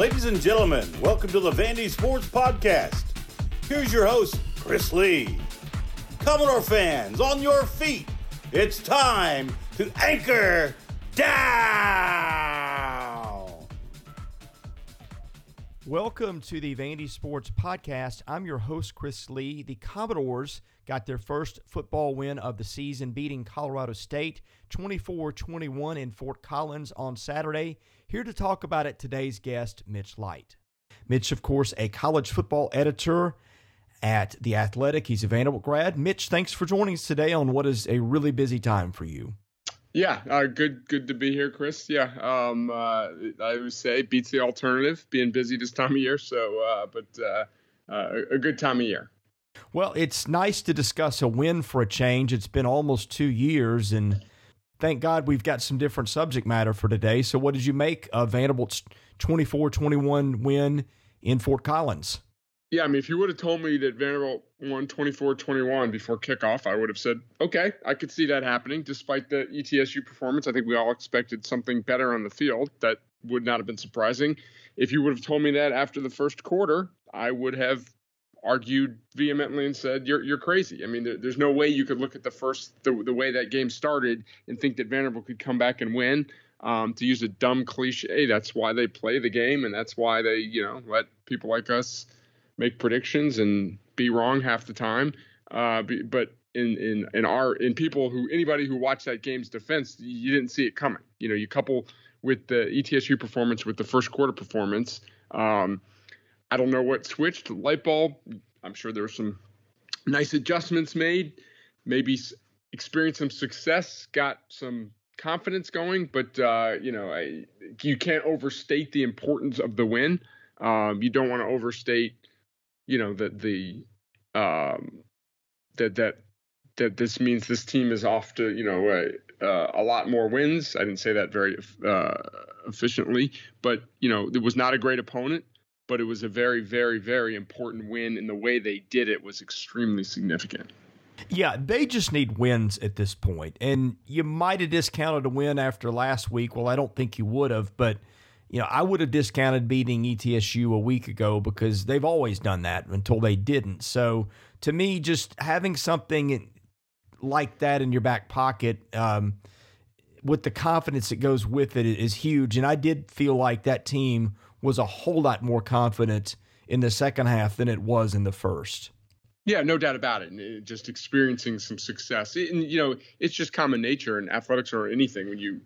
Ladies and gentlemen, welcome to the Vandy Sports Podcast. Here's your host, Chris Lee. Commodore fans, on your feet, it's time to anchor down. Welcome to the Vandy Sports Podcast. I'm your host, Chris Lee. The Commodores got their first football win of the season, beating Colorado State 24-21 in Fort Collins on Saturday. Here to talk about it, today's guest, Mitch Light. Mitch, of course, a college football editor at The Athletic. He's a Vanderbilt grad. Mitch, thanks for joining us today on what is a really busy time for you. Yeah, good to be here, Chris. Yeah, I would say it beats the alternative, being busy this time of year, so a good time of year. Well, it's nice to discuss a win for a change. It's been almost 2 years, and thank God we've got some different subject matter for today. So what did you make of Vanderbilt's 24-21 win in Fort Collins? Yeah, I mean, if you would have told me that Vanderbilt won 24-21 before kickoff, I would have said, okay, I could see that happening. Despite the ETSU performance, I think we all expected something better on the field. That would not have been surprising. If you would have told me that after the first quarter, I would have argued vehemently and said, you're crazy. I mean, there's no way you could look at the way that game started and think that Vanderbilt could come back and win. To use a dumb cliche, that's why they play the game, and that's why they, let people like us make predictions and be wrong half the time. But in people who, anybody who watched that game's defense, you didn't see it coming. You couple with the ETSU performance with the first quarter performance. I don't know what switched. Light bulb. I'm sure there were some nice adjustments made. Maybe experienced some success, got some confidence going. But you can't overstate the importance of the win. You don't want to overstate, that this means this team is off to a lot more wins. I didn't say that very efficiently, but it was not a great opponent. But it was a very, very, very important win, and the way they did it was extremely significant. Yeah, they just need wins at this point. And you might have discounted a win after last week. Well, I don't think you would have, but I would have discounted beating ETSU a week ago because they've always done that until they didn't. So to me, just having something like that in your back pocket with the confidence that goes with it is huge. And I did feel like that team was a whole lot more confident in the second half than it was in the first. Yeah, no doubt about it. And just experiencing some success. And, it's just common nature in athletics or anything. When you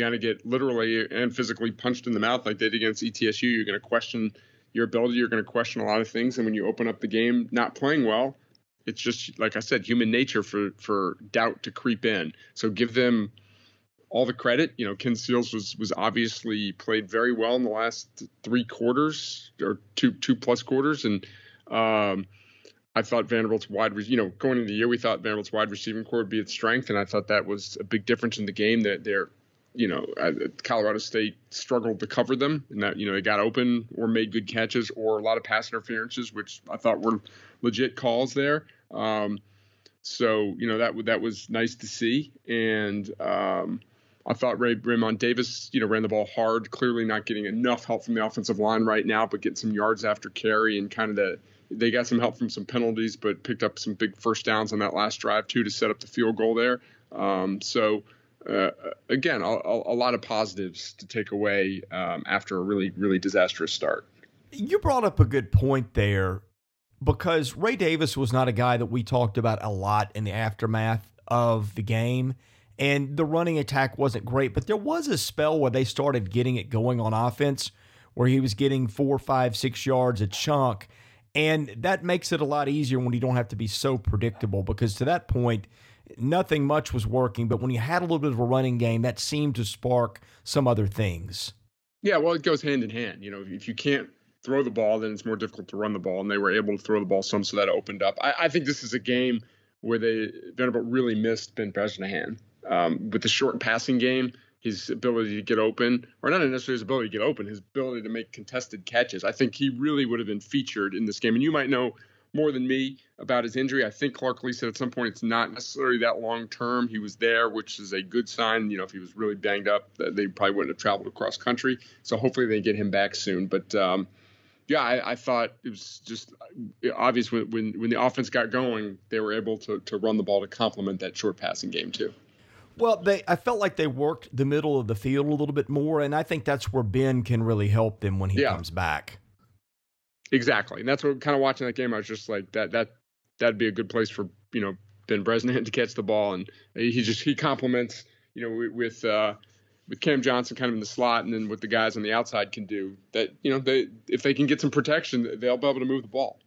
kind of get literally and physically punched in the mouth like they did against ETSU, you're going to question your ability. You're going to question a lot of things. And when you open up the game not playing well, it's just, like I said, human nature for doubt to creep in. So give them all the credit. Ken Seals was obviously played very well in the last three quarters or two plus quarters. And I thought Vanderbilt's going into the year, we thought Vanderbilt's wide receiving core would be its strength. And I thought that was a big difference in the game that Colorado State struggled to cover them, and that, they got open or made good catches or a lot of pass interferences, which I thought were legit calls there. So, that was nice to see. And, I thought Ray Raymond Davis, ran the ball hard, clearly not getting enough help from the offensive line right now, but getting some yards after carry and they got some help from some penalties, but picked up some big first downs on that last drive too, to set up the field goal there. Again, a lot of positives to take away, after a really, really disastrous start. You brought up a good point there because Ray Davis was not a guy that we talked about a lot in the aftermath of the game. And the running attack wasn't great, but there was a spell where they started getting it going on offense where he was getting 4, 5, 6 yards a chunk. And that makes it a lot easier when you don't have to be so predictable because to that point, nothing much was working. But when you had a little bit of a running game, that seemed to spark some other things. Yeah, well, it goes hand in hand. If you can't throw the ball, then it's more difficult to run the ball. And they were able to throw the ball some, so that opened up. I think this is a game where Vanderbilt really missed Ben Bresnahan. With the short passing game, his ability to get open, or not necessarily his ability to get open, his ability to make contested catches, I think he really would have been featured in this game. And you might know more than me about his injury. I think Clark Lee said at some point it's not necessarily that long term. He was there, which is a good sign. You know, if he was really banged up, they probably wouldn't have traveled across country. So hopefully they get him back soon. But I thought it was just obvious when the offense got going, they were able to run the ball to complement that short passing game too. Well, I felt like they worked the middle of the field a little bit more, and I think that's where Ben can really help them when he comes back. Exactly, and that's what kind of watching that game. I was just like that'd be a good place for Ben Bresnahan to catch the ball, and he complements with Cam Johnson kind of in the slot, and then what the guys on the outside can do. That if they can get some protection, they'll be able to move the ball.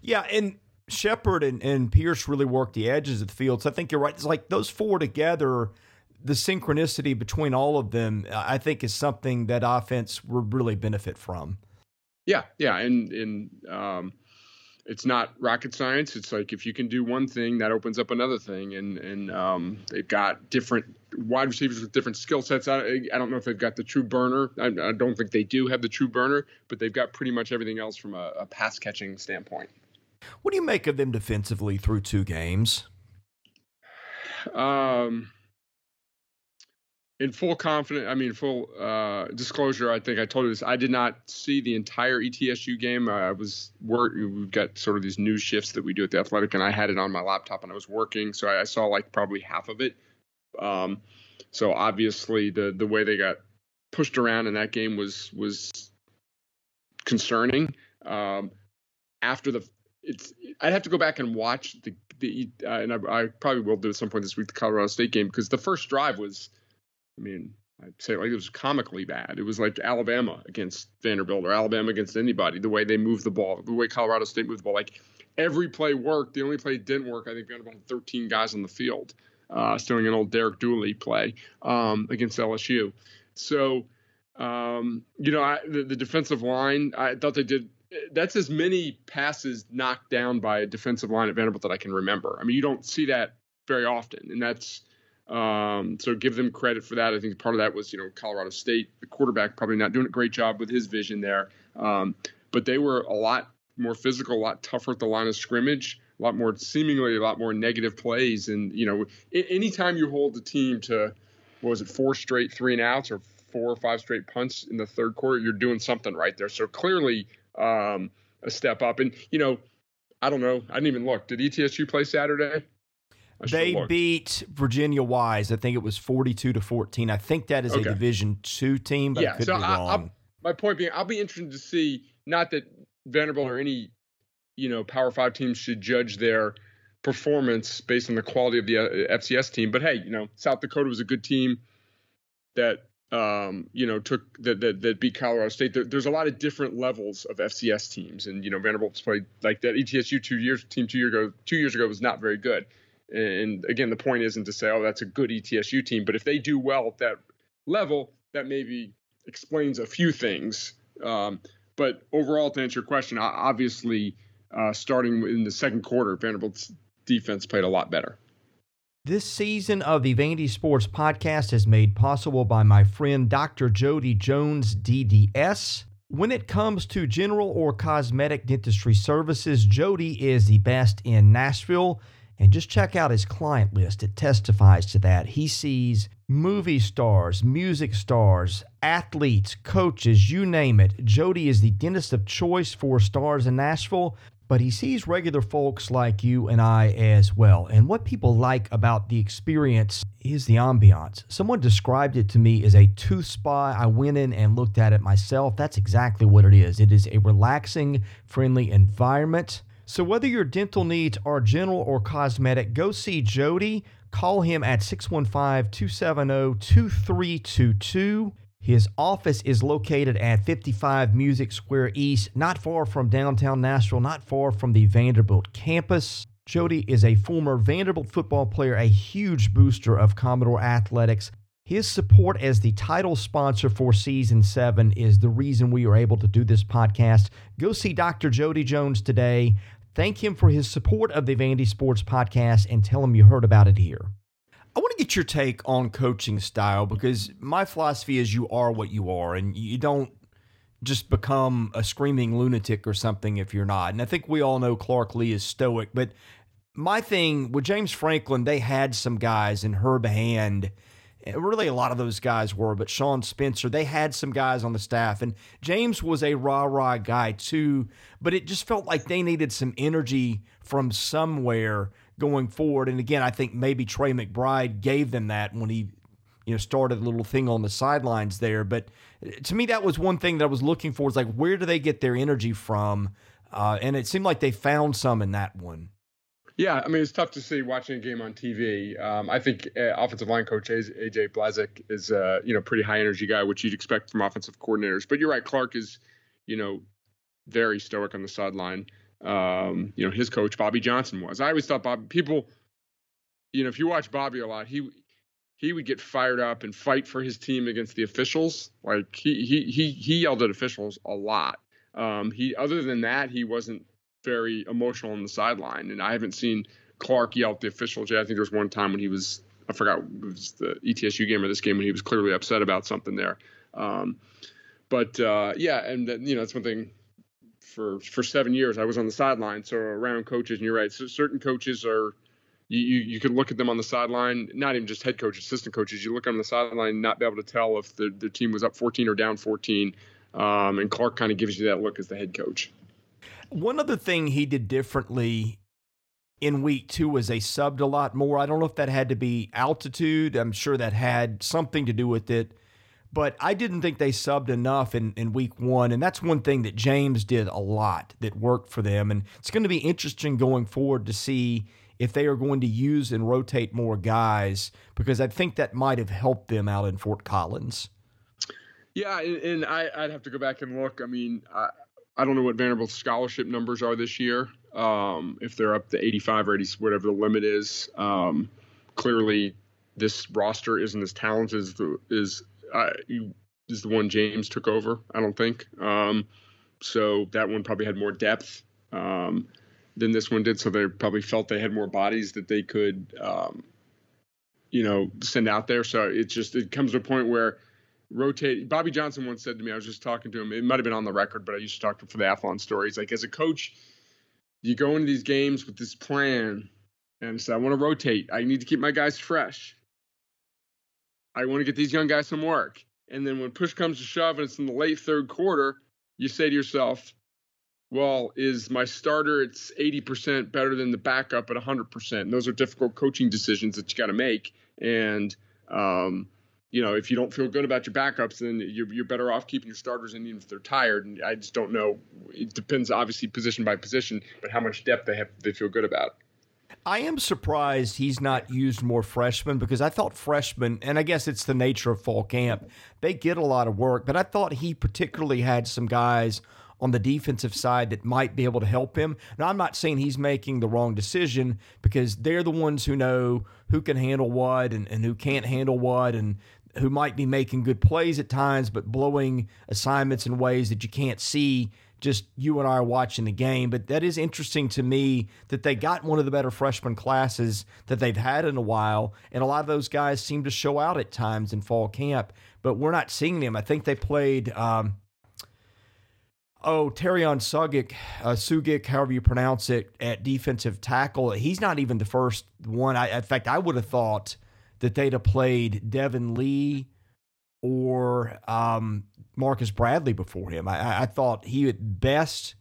Yeah, and Shepard and Pierce really worked the edges of the field. So I think you're right. It's like those four together, the synchronicity between all of them, I think is something that offense would really benefit from. Yeah. And it's not rocket science. It's like if you can do one thing, that opens up another thing. And they've got different wide receivers with different skill sets. I don't know if they've got the true burner. I don't think they do have the true burner, but they've got pretty much everything else from a pass catching standpoint. What do you make of them defensively through two games? In full confidence, full disclosure, I think I told you this. I did not see the entire ETSU game. I was working. We've got sort of these new shifts that we do at The Athletic, and I had it on my laptop and I was working, so I saw like probably half of it. So obviously, the way they got pushed around in that game was concerning. I'd have to go back and watch the and I probably will do at some point this week, the Colorado State game, because the first drive was, I'd say it was comically bad. It was like Alabama against Vanderbilt or Alabama against anybody, the way they moved the ball, the way Colorado State moved the ball. Like every play worked. The only play that didn't work, I think, got about 13 guys on the field, stealing an old Derek Dooley play against LSU. So, the defensive line, I thought they did. That's as many passes knocked down by a defensive line at Vanderbilt that I can remember. You don't see that very often, and that's so give them credit for that. I think part of that was, Colorado State, the quarterback, probably not doing a great job with his vision there. But they were a lot more physical, a lot tougher at the line of scrimmage, a lot more negative plays. And, anytime you hold the team to, what was it, 4 straight 3-and-outs or 4 or 5 straight punts in the third quarter, you're doing something right there. So clearly a step up. And, I don't know. I didn't even look. Did ETSU play Saturday? They beat Virginia Wise. I think it was 42-14. I think that is okay. A Division II team, but I could be wrong. My point being, I'll be interested to see, not that Vanderbilt or any, Power 5 teams should judge their performance based on the quality of the FCS team. But, hey, South Dakota was a good team that – took that beat Colorado State. There's a lot of different levels of FCS teams, and Vanderbilt's played like that. ETSU two years ago was not very good. And again, the point isn't to say, oh, that's a good ETSU team, but if they do well at that level, that maybe explains a few things. But overall, to answer your question, obviously, starting in the second quarter, Vanderbilt's defense played a lot better. This season of the Vandy Sports Podcast is made possible by my friend Dr. Jody Jones, DDS. When it comes to general or cosmetic dentistry services, Jody is the best in Nashville. And just check out his client list. It testifies to that. He sees movie stars, music stars, athletes, coaches, you name it. Jody is the dentist of choice for stars in Nashville. But he sees regular folks like you and I as well. And what people like about the experience is the ambiance. Someone described it to me as a tooth spa. I went in and looked at it myself. That's exactly what it is. It is a relaxing, friendly environment. So whether your dental needs are general or cosmetic, go see Jody. Call him at 615-270-2322. His office is located at 55 Music Square East, not far from downtown Nashville, not far from the Vanderbilt campus. Jody is a former Vanderbilt football player, a huge booster of Commodore athletics. His support as the title sponsor for Season 7 is the reason we are able to do this podcast. Go see Dr. Jody Jones today. Thank him for his support of the Vandy Sports Podcast and tell him you heard about it here. I want to get your take on coaching style, because my philosophy is you are what you are, and you don't just become a screaming lunatic or something if you're not. And I think we all know Clark Lee is stoic. But my thing with James Franklin, they had some guys in Herb Hand. Really, a lot of those guys were, but Sean Spencer, they had some guys on the staff. And James was a rah-rah guy too, but it just felt like they needed some energy from somewhere going forward. And again, I think maybe Trey McBride gave them that when he started a little thing on the sidelines there. But to me, that was one thing that I was looking for, is like, where do they get their energy from? And it seemed like they found some in that one. Yeah, I mean, it's tough to see watching a game on TV. I think offensive line coach A.J. Blazek is a pretty high-energy guy, which you'd expect from offensive coordinators. But you're right, Clark is, very stoic on the sideline. His coach, Bobby Johnson, was. I always thought if you watch Bobby a lot, he would get fired up and fight for his team against the officials. Like, he yelled at officials a lot. Other than that, he wasn't very emotional on the sideline, and I haven't seen Clark yell at the officials yet. I think there was one time when he was, I forgot, it was the ETSU game or this game, when he was clearly upset about something there. That's one thing. For 7 years, I was on the sideline, so around coaches, and you're right. So certain coaches are, you could look at them on the sideline, not even just head coaches, assistant coaches. You look on the sideline and not be able to tell if the team was up 14 or down 14, and Clark kind of gives you that look as the head coach. One other thing he did differently in week two was they subbed a lot more. I don't know if that had to be altitude. I'm sure that had something to do with it. But I didn't think they subbed enough in week one, and that's one thing that James did a lot that worked for them. And it's going to be interesting going forward to see if they are going to use and rotate more guys, because I think that might have helped them out in Fort Collins. Yeah, and I'd have to go back and look. I mean, I don't know what Vanderbilt's scholarship numbers are this year, if they're up to 85 or 80, whatever the limit is. Clearly, this roster isn't as talented as the one James took over, I don't think. So that one probably had more depth than this one did, so they probably felt they had more bodies that they could, send out there. So it comes to a point where rotate. Bobby Johnson once said to me, I was just talking to him, it might have been on the record, but I used to talk to him for the Athlon stories. Like, as a coach, you go into these games with this plan, and so I want to rotate. I need to keep my guys fresh. I want to get these young guys some work. And then when push comes to shove and it's in the late third quarter, you say to yourself, well, is my starter at 80% better than the backup at 100%? And those are difficult coaching decisions that you got to make. And, if you don't feel good about your backups, then you're better off keeping your starters in even if they're tired. And I just don't know. It depends, obviously, position by position, but how much depth they feel good about. I am surprised he's not used more freshmen, because I thought freshmen, and I guess it's the nature of fall camp, they get a lot of work, but I thought he particularly had some guys on the defensive side that might be able to help him. Now, I'm not saying he's making the wrong decision, because they're the ones who know who can handle what and who can't handle what, and who might be making good plays at times but blowing assignments in ways that you can't see. Just you and I are watching the game. But that is interesting to me that they got one of the better freshman classes that they've had in a while, and a lot of those guys seem to show out at times in fall camp, but we're not seeing them. I think they played Terrion Sugic, however you pronounce it, at defensive tackle. He's not even the first one. In fact, I would have thought that they'd have played Devin Lee or Marcus Bradley before him. I thought he at best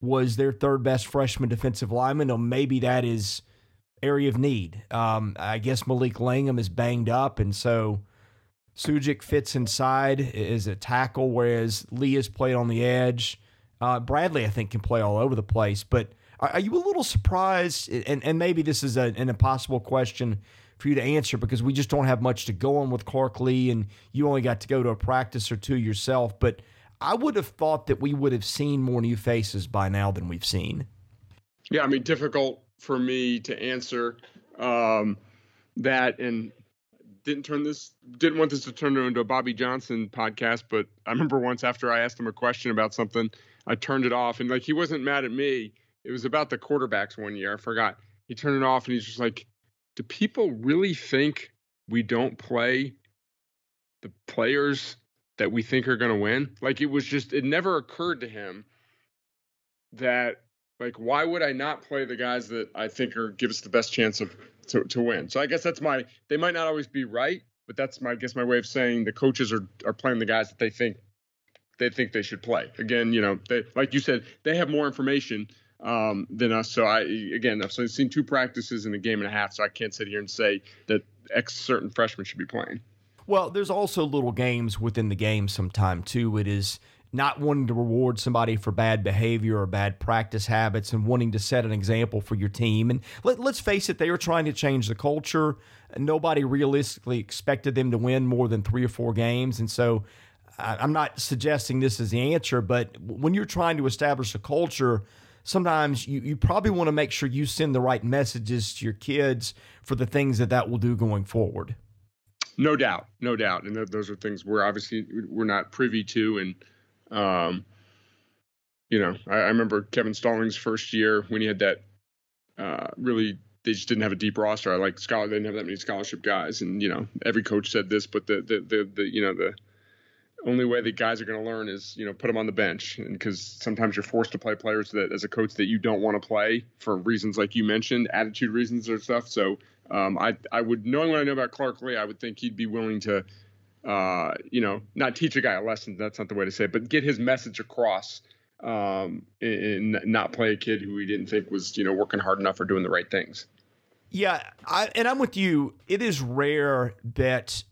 was their third best freshman defensive lineman, or maybe that is area of need. I guess Malik Langham is banged up, and so Sugic fits inside as a tackle, whereas Lee has played on the edge. Bradley, I think, can play all over the place. But are you a little surprised, and maybe this is an impossible question for you to answer, because we just don't have much to go on with Clark Lee, and you only got to go to a practice or two yourself. But I would have thought that we would have seen more new faces by now than we've seen. Yeah, I mean, difficult for me to answer that, and didn't want this to turn into a Bobby Johnson podcast, but I remember once after I asked him a question about something, I turned it off, and he wasn't mad at me. It was about the quarterbacks one year. I forgot. He turned it off, and he's just like, do people really think we don't play the players that we think are going to win. Like, it was just, it never occurred to him that, like, why would I not play the guys that I think are give us the best chance of to win? So I guess that's my, they might not always be right, but that's my, I guess my way of saying the coaches are playing the guys that they think they should play. Again, you know, they, like you said, they have more information than us. So I've seen two practices in a game and a half, so I can't sit here and say that X certain freshman should be playing. Well, there's also little games within the game sometime too. It is not wanting to reward somebody for bad behavior or bad practice habits and wanting to set an example for your team. And let's face it, they were trying to change the culture. Nobody realistically expected them to win more than 3 or 4 games. And so I'm not suggesting this is the answer, but when you're trying to establish a culture, sometimes you probably want to make sure you send the right messages to your kids for the things that will do going forward. No doubt. And those are things we're not privy to. And, you know, I remember Kevin Stallings' first year when he had that really, they just didn't have a deep roster. They didn't have that many scholarship guys. And, you know, every coach said this, but the only way that guys are going to learn is, you know, put them on the bench. And because sometimes you're forced to play players that, as a coach, that you don't want to play for reasons like you mentioned, attitude reasons or stuff. So I would, knowing what I know about Clark Lee, I would think he'd be willing to, you know, not teach a guy a lesson. That's not the way to say it, but get his message across and not play a kid who he didn't think was, you know, working hard enough or doing the right things. Yeah, I'm with you. It is rare that,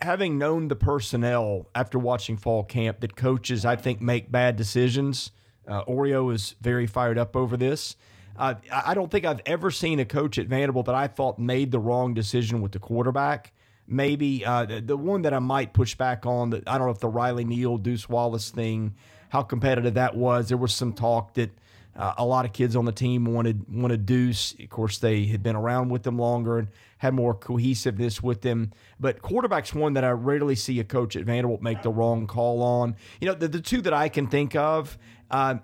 having known the personnel after watching fall camp, that coaches, I think, make bad decisions. Oreo is very fired up over this. I don't think I've ever seen a coach at Vanderbilt that I thought made the wrong decision with the quarterback. Maybe the one that I might push back on, that I don't know if the Riley Neal, Deuce Wallace thing, how competitive that was. There was some talk that a lot of kids on the team wanted Deuce. Of course, they had been around with them longer and had more cohesiveness with them. But quarterback's one that I rarely see a coach at Vanderbilt make the wrong call on. You know, the two that I can think of,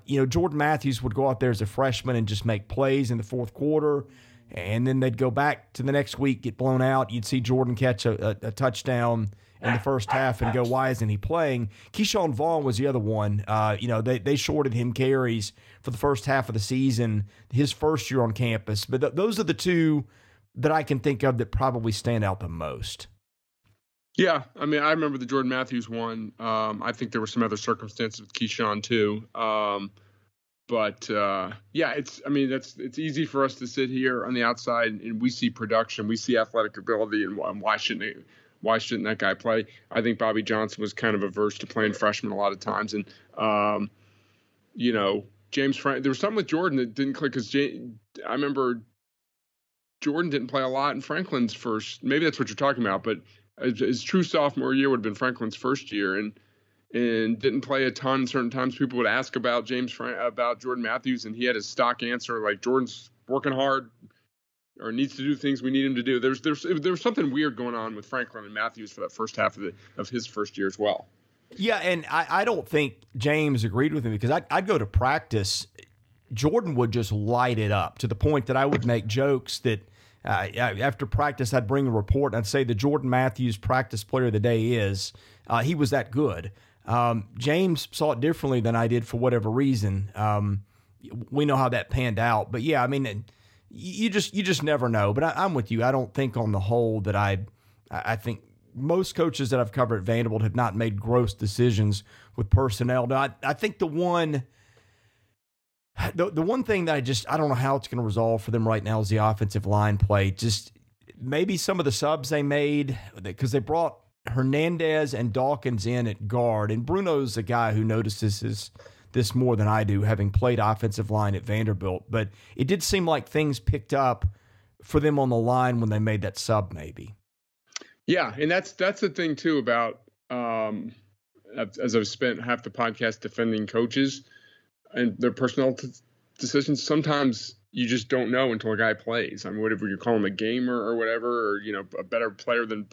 you know, Jordan Matthews would go out there as a freshman and just make plays in the fourth quarter, and then they'd go back to the next week, get blown out. You'd see Jordan catch a touchdown in the first half and go, why isn't he playing? Keyshawn Vaughn was the other one. You know, they shorted him carries for the first half of the season, his first year on campus. But those are the two that I can think of that probably stand out the most. Yeah, I mean, I remember the Jordan Matthews one. I think there were some other circumstances with Keyshawn too. Yeah, it's easy for us to sit here on the outside and we see production, we see athletic ability, and why shouldn't that guy play? I think Bobby Johnson was kind of averse to playing freshmen a lot of times. And, you know, James Franklin, there was something with Jordan that didn't click because I remember Jordan didn't play a lot in Franklin's first. Maybe that's what you're talking about, but his true sophomore year would have been Franklin's first year and didn't play a ton. Certain times people would ask about about Jordan Matthews, and he had his stock answer, like, Jordan's working hard, or needs to do things we need him to do. There was something weird going on with Franklin and Matthews for that first half of his first year as well. Yeah, and I don't think James agreed with me, because I'd go to practice. Jordan would just light it up to the point that I would make jokes that after practice I'd bring a report and I'd say the Jordan Matthews practice player of the day is he was that good. James saw it differently than I did for whatever reason. We know how that panned out. But, yeah, I mean – You just never know. But I'm with you. I don't think on the whole that I think most coaches that I've covered at Vanderbilt have not made gross decisions with personnel. Now, I think the one thing that I don't know how it's going to resolve for them right now is the offensive line play. Just maybe some of the subs they made, because they brought Hernandez and Dawkins in at guard. And Bruno's a guy who notices this more than I do, having played offensive line at Vanderbilt. But it did seem like things picked up for them on the line when they made that sub, maybe. Yeah, and that's the thing, too, about as I've spent half the podcast defending coaches and their personnel decisions, sometimes you just don't know until a guy plays. I mean, whatever you call him, a gamer or whatever, or, you know, a better player than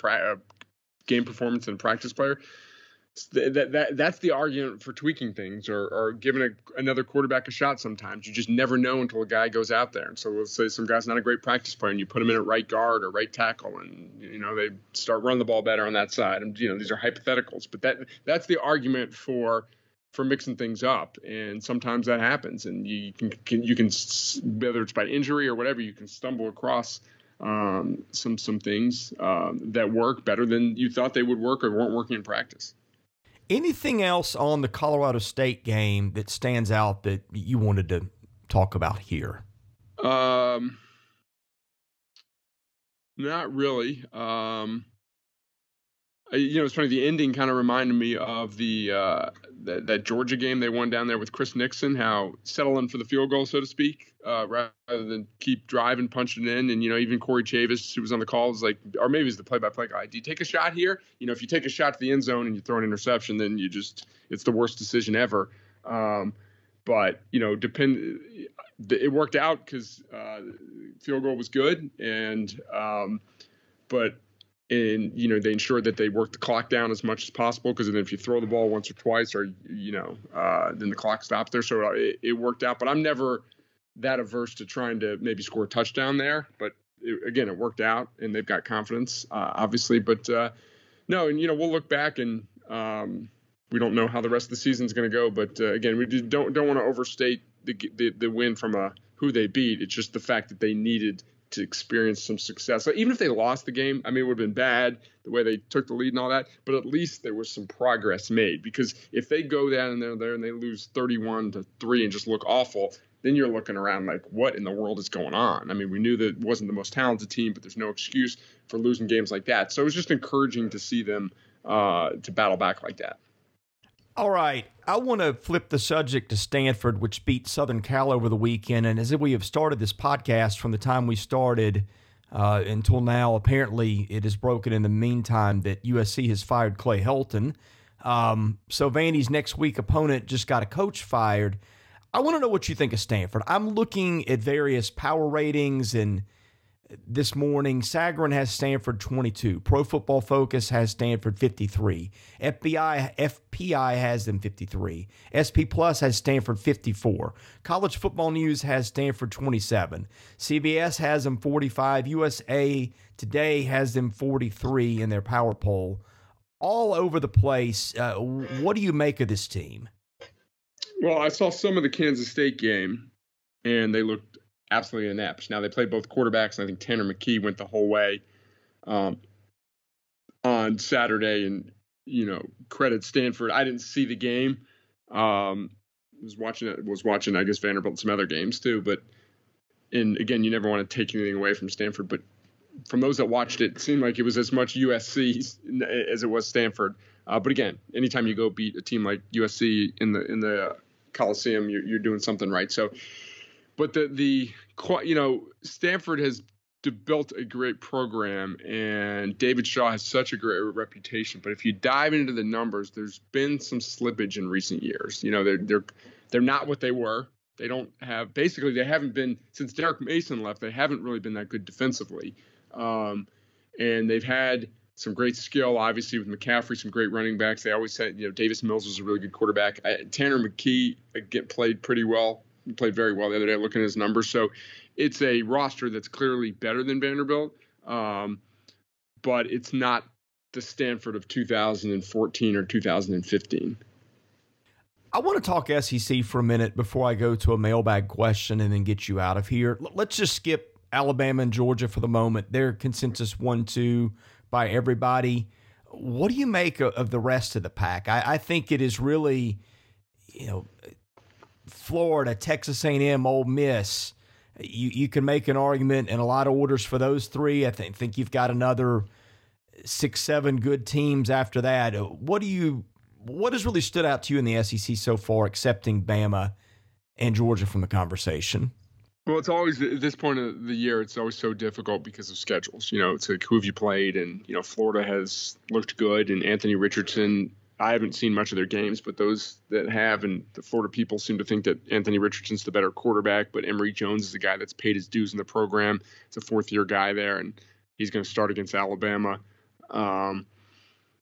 game performance than a practice player. That's the argument for tweaking things or giving another quarterback a shot. Sometimes you just never know until a guy goes out there. And so let's say some guy's not a great practice player, and you put him in at right guard or right tackle, and they start running the ball better on that side. And these are hypotheticals, but that's the argument for mixing things up. And sometimes that happens, and you can whether it's by injury or whatever, you can stumble across some things that work better than you thought they would work or weren't working in practice. Anything else on the Colorado State game that stands out that you wanted to talk about here? Not really. It's funny. The ending kind of reminded me of that Georgia game they won down there with Chris Nixon, how settling for the field goal, so to speak, rather than keep driving, punching in. And, even Corey Chavis, who was on the call, was like, or maybe he's the play-by-play guy, do you take a shot here? If you take a shot to the end zone and you throw an interception, then it's the worst decision ever. It worked out because field goal was good. And they ensured that they worked the clock down as much as possible, because then if you throw the ball once or twice or, then the clock stops there. So it worked out. But I'm never that averse to trying to maybe score a touchdown there. But, it worked out, and they've got confidence, obviously. But, no, and, we'll look back, and we don't know how the rest of the season's going to go. But, again, we don't want to overstate the win from who they beat. It's just the fact that they needed – to experience some success. So even if they lost the game, it would have been bad the way they took the lead and all that, but at least there was some progress made, because if they go down and they're there and they lose 31-3 and just look awful, then you're looking around like, what in the world is going on? We knew that it wasn't the most talented team, but there's no excuse for losing games like that. So it was just encouraging to see them to battle back like that. All right. I want to flip the subject to Stanford, which beat Southern Cal over the weekend. And as we have started this podcast from the time we started until now, apparently it is broken in the meantime that USC has fired Clay Helton. So Vandy's next week opponent just got a coach fired. I want to know what you think of Stanford. I'm looking at various power ratings, and this morning, Sagarin has Stanford 22. Pro Football Focus has Stanford 53. FPI has them 53. SP Plus has Stanford 54. College Football News has Stanford 27. CBS has them 45. USA Today has them 43 in their power poll. All over the place. What do you make of this team? Well, I saw some of the Kansas State game, and they looked absolutely inept. Now, they played both quarterbacks, and I think Tanner McKee went the whole way on Saturday. And, credit Stanford. I didn't see the game. Was watching, I guess, Vanderbilt and some other games too. But, and again, you never want to take anything away from Stanford. But from those that watched it, it seemed like it was as much USC as it was Stanford. But again, anytime you go beat a team like USC in the Coliseum, you're doing something right. So. But the Stanford has built a great program, and David Shaw has such a great reputation. But if you dive into the numbers, there's been some slippage in recent years. They're not what they were. They don't have – basically they haven't been – since Derek Mason left, they haven't really been that good defensively. And they've had some great skill, obviously, with McCaffrey, some great running backs. They always said, Davis Mills was a really good quarterback. Tanner McKee played pretty well. He played very well the other day, looking at his numbers. So it's a roster that's clearly better than Vanderbilt, but it's not the Stanford of 2014 or 2015. I want to talk SEC for a minute before I go to a mailbag question and then get you out of here. Let's just skip Alabama and Georgia for the moment. They're consensus 1-2 by everybody. What do you make of the rest of the pack? I think it is really, Florida, Texas A&M, Ole Miss. You can make an argument in a lot of orders for those three. I think you've got another 6-7 good teams after that. What has really stood out to you in the SEC so far, excepting Bama and Georgia from the conversation? Well, it's always at this point of the year, it's always so difficult because of schedules. It's like, who have you played? And, Florida has looked good, and Anthony Richardson, I haven't seen much of their games, but those that have, and the Florida people seem to think that Anthony Richardson's the better quarterback, but Emory Jones is the guy that's paid his dues in the program. It's a fourth-year guy there, and he's going to start against Alabama.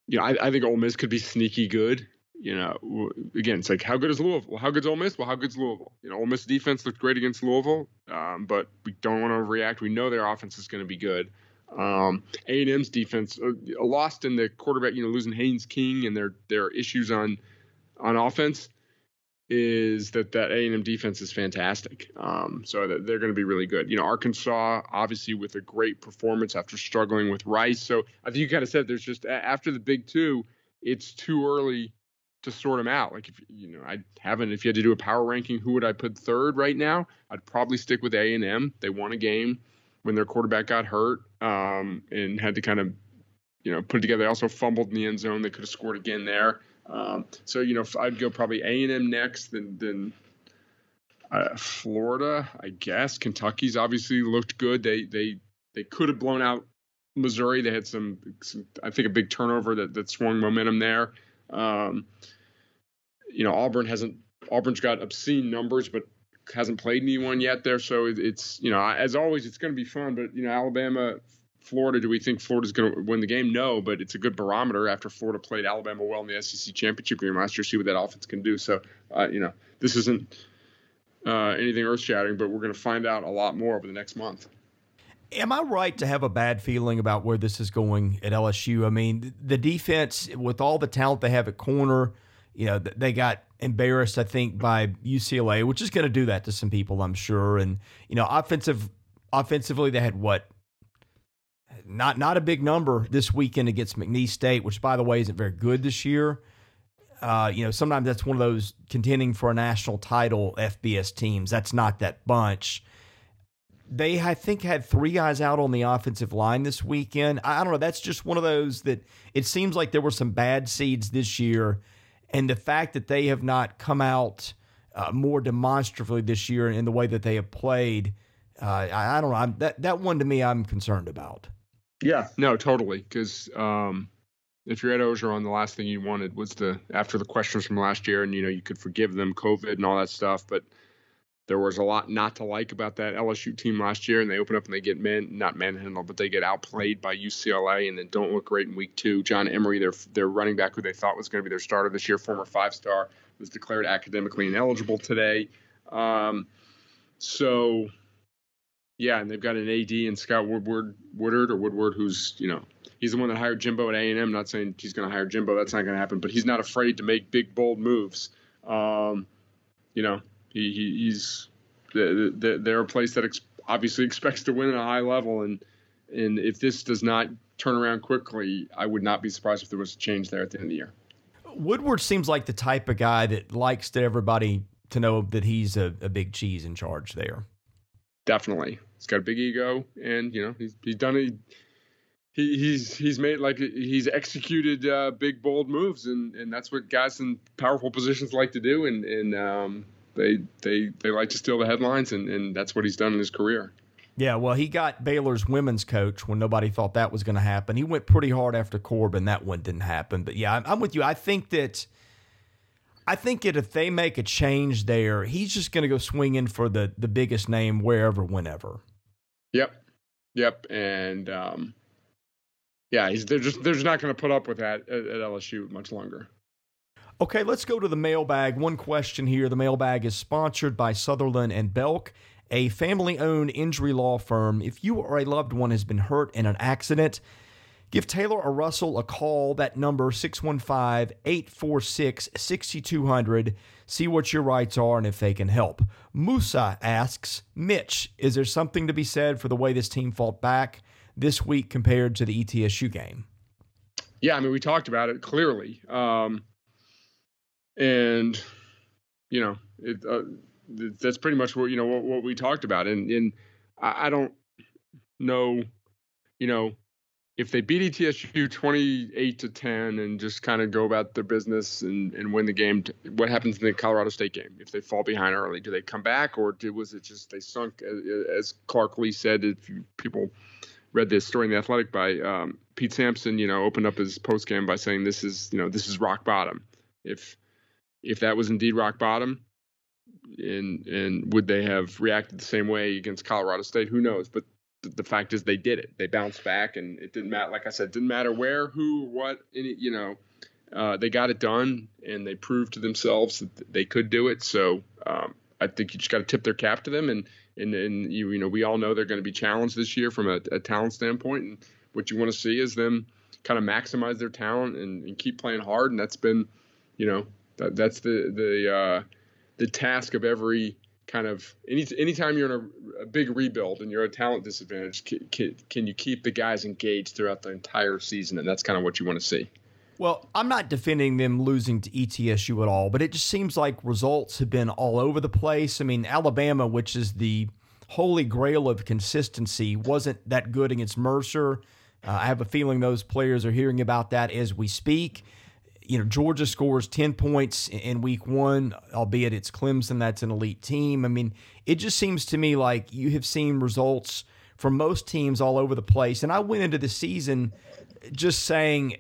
you know, I think Ole Miss could be sneaky good. You know, again, it's like, how good is Louisville? How good's Ole Miss? Well, how good's Louisville? You know, Ole Miss defense looked great against Louisville, but we don't want to overreact. We know their offense is going to be good. A&M's defense lost in the quarterback, you know, losing Haynes King, and their issues on offense is that A&M defense is fantastic. So they're going to be really good. You know, Arkansas, obviously, with a great performance after struggling with Rice. So I think you kind of said there's just after the Big Two, it's too early to sort them out. Like, if you know, if you had to do a power ranking, who would I put third right now? I'd probably stick with A&M. They won a game when their quarterback got hurt and had to kind of, you know, put it together. They also fumbled in the end zone. They could have scored again there. So, you know, I'd go probably A&M next, then Florida, I guess. Kentucky's obviously looked good. They could have blown out Missouri. They had some I think, a big turnover that swung momentum there. You know, Auburn's got obscene numbers, but hasn't played anyone yet there. So it's, you know, as always, it's going to be fun. But, you know, Alabama, Florida, do we think Florida's going to win the game? No, but it's a good barometer after Florida played Alabama well in the SEC championship game last year, see what that offense can do. So, you know, this isn't anything earth-shattering, but we're going to find out a lot more over the next month. Am I right to have a bad feeling about where this is going at LSU? I mean, the defense, with all the talent they have at corner, you know, they got embarrassed, I think, by UCLA, which is going to do that to some people, I'm sure. And, you know, offensively, they had what? Not a big number this weekend against McNeese State, which, by the way, isn't very good this year. You know, sometimes that's one of those contending for a national title FBS teams. That's not that bunch. They, I think, had three guys out on the offensive line this weekend. I don't know. That's just one of those that it seems like there were some bad seeds this year. And the fact that they have not come out more demonstratively this year in the way that they have played, I don't know. That one, to me, I'm concerned about. Yeah, no, totally. Because if you're at Ogeron, the last thing you wanted was after the questions from last year, and, you know, you could forgive them, COVID and all that stuff, but there was a lot not to like about that LSU team last year, and they open up and they get not manhandled, but they get outplayed by UCLA and then don't look great in week two. John Emery, their running back, who they thought was going to be their starter this year, former five-star, was declared academically ineligible today. So, yeah, and they've got an AD in Scott Woodward, who's, you know, he's the one that hired Jimbo at A&M. Not saying he's going to hire Jimbo. That's not going to happen. But he's not afraid to make big, bold moves, you know. They're a place that obviously expects to win at a high level, and if this does not turn around quickly, I would not be surprised if there was a change there at the end of the year. Woodward seems like the type of guy that likes to everybody to know that he's a big cheese in charge there. Definitely, he's got a big ego, and you know he's done it. He's executed big bold moves, and that's what guys in powerful positions like to do, and They like to steal the headlines, and that's what he's done in his career. Yeah, well, he got Baylor's women's coach when nobody thought that was going to happen. He went pretty hard after Corbin. That one didn't happen. But, yeah, I'm with you. I think that if they make a change there, he's just going to go swinging for the biggest name wherever, whenever. Yep. And, yeah, they're just not going to put up with that at LSU much longer. Okay, let's go to the mailbag. One question here. The mailbag is sponsored by Sutherland & Belk, a family-owned injury law firm. If you or a loved one has been hurt in an accident, give Taylor or Russell a call. That number, 615-846-6200. See what your rights are and if they can help. Musa asks, Mitch, is there something to be said for the way this team fought back this week compared to the ETSU game? Yeah, I mean, we talked about it clearly. And, you know, that's pretty much what, you know, what we talked about. And I don't know, you know, if they beat ETSU 28-10 and just kind of go about their business and win the game, what happens in the Colorado State game? If they fall behind early, do they come back, or was it just they sunk, as Clark Lee said? If people read this story in The Athletic by Pete Sampson, you know, opened up his postgame by saying this is rock bottom. If that was indeed rock bottom, and would they have reacted the same way against Colorado State? Who knows? But the fact is they did it. They bounced back, and it didn't matter. Like I said, didn't matter where, who, what, any, you know, they got it done, and they proved to themselves that they could do it. So I think you just got to tip their cap to them. And you know, we all know they're going to be challenged this year from a talent standpoint. And what you want to see is them kind of maximize their talent and keep playing hard. And that's been, you know, that's the task of every kind of anytime you're in a big rebuild and you're at a talent disadvantage, can you keep the guys engaged throughout the entire season? And that's kind of what you want to see. Well, I'm not defending them losing to ETSU at all, but it just seems like results have been all over the place. I mean, Alabama, which is the holy grail of consistency, wasn't that good against Mercer. I have a feeling those players are hearing about that as we speak. You know, Georgia scores 10 points in week one, albeit it's Clemson, that's an elite team. I mean, it just seems to me like you have seen results from most teams all over the place. And I went into the season just saying,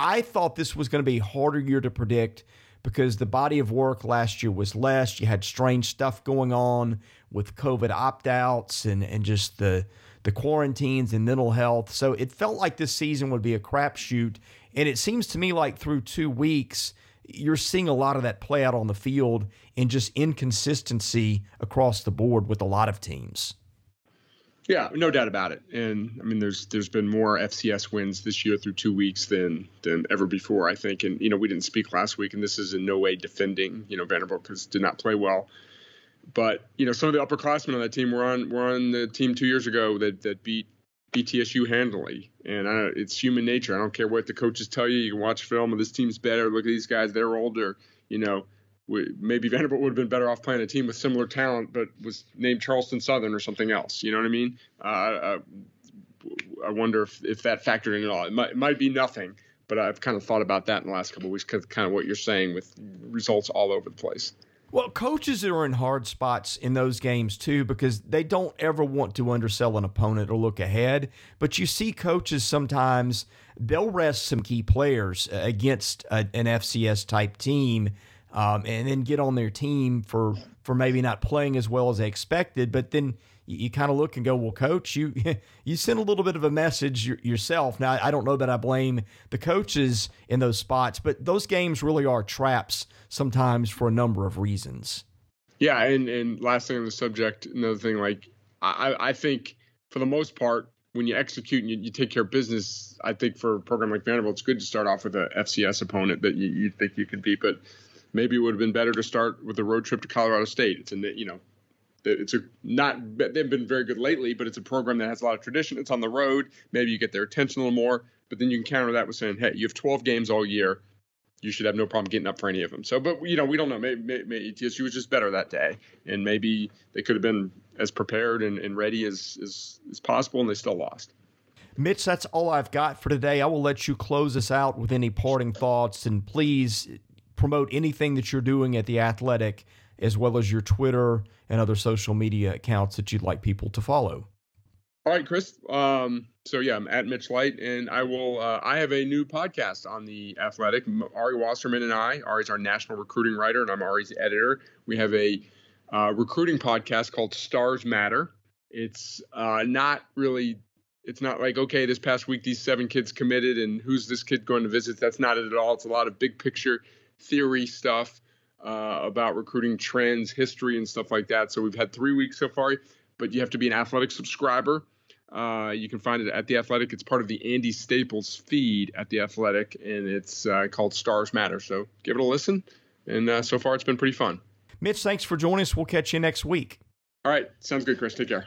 I thought this was going to be a harder year to predict because the body of work last year was less. You had strange stuff going on with COVID opt-outs and just the quarantines and mental health. So it felt like this season would be a crapshoot. And it seems to me like through 2 weeks, you're seeing a lot of that play out on the field and just inconsistency across the board with a lot of teams. Yeah, no doubt about it. And I mean, there's been more FCS wins this year through 2 weeks than ever before, I think. And, you know, we didn't speak last week, and this is in no way defending, you know, Vanderbilt because did not play well. But, you know, some of the upperclassmen on that team were on the team 2 years ago that beat ETSU handily. And it's human nature. I don't care what the coaches tell you. You can watch film of this team's better. Look at these guys. They're older, you know. Maybe Vanderbilt would have been better off playing a team with similar talent, but was named Charleston Southern or something else. You know what I mean? I wonder if that factored in at all. It might be nothing, but I've kind of thought about that in the last couple of weeks, because kind of what you're saying with results all over the place. Well, coaches are in hard spots in those games too, because they don't ever want to undersell an opponent or look ahead. But you see coaches sometimes, they'll rest some key players against an FCS type team. And then get on their team for maybe not playing as well as they expected. But then you kind of look and go, well, coach, you sent a little bit of a message yourself. Now, I don't know that I blame the coaches in those spots, but those games really are traps sometimes for a number of reasons. Yeah, and last thing on the subject, another thing, like I think for the most part, when you execute and you take care of business, I think for a program like Vanderbilt, it's good to start off with a FCS opponent that you think you can beat, but maybe it would have been better to start with a road trip to Colorado State. They've been very good lately, but it's a program that has a lot of tradition. It's on the road. Maybe you get their attention a little more, but then you can counter that with saying, hey, you have 12 games all year. You should have no problem getting up for any of them. So, but you know, we don't know. Maybe ETSU was just better that day, and maybe they could have been as prepared and ready as possible, and they still lost. Mitch, that's all I've got for today. I will let you close us out with any parting thoughts, and please promote anything that you're doing at The Athletic, as well as your Twitter and other social media accounts that you'd like people to follow. All right, Chris. So yeah, I'm at Mitch Light, and I will. I have a new podcast on The Athletic. Ari Wasserman and I. Ari's our national recruiting writer, and I'm Ari's editor. We have a recruiting podcast called Stars Matter. It's not really. It's not like, okay, this past week these 7 kids committed, and who's this kid going to visit? That's not it at all. It's a lot of big picture theory stuff about recruiting trends, history, and stuff like that. So we've had 3 weeks so far, but you have to be an Athletic subscriber. You can find it at The Athletic. It's part of the Andy Staples feed at The Athletic, and it's called Stars Matter. So give it a listen, and so far it's been pretty fun. Mitch, thanks for joining us. We'll catch you next week. All right. Sounds good, Chris. Take care.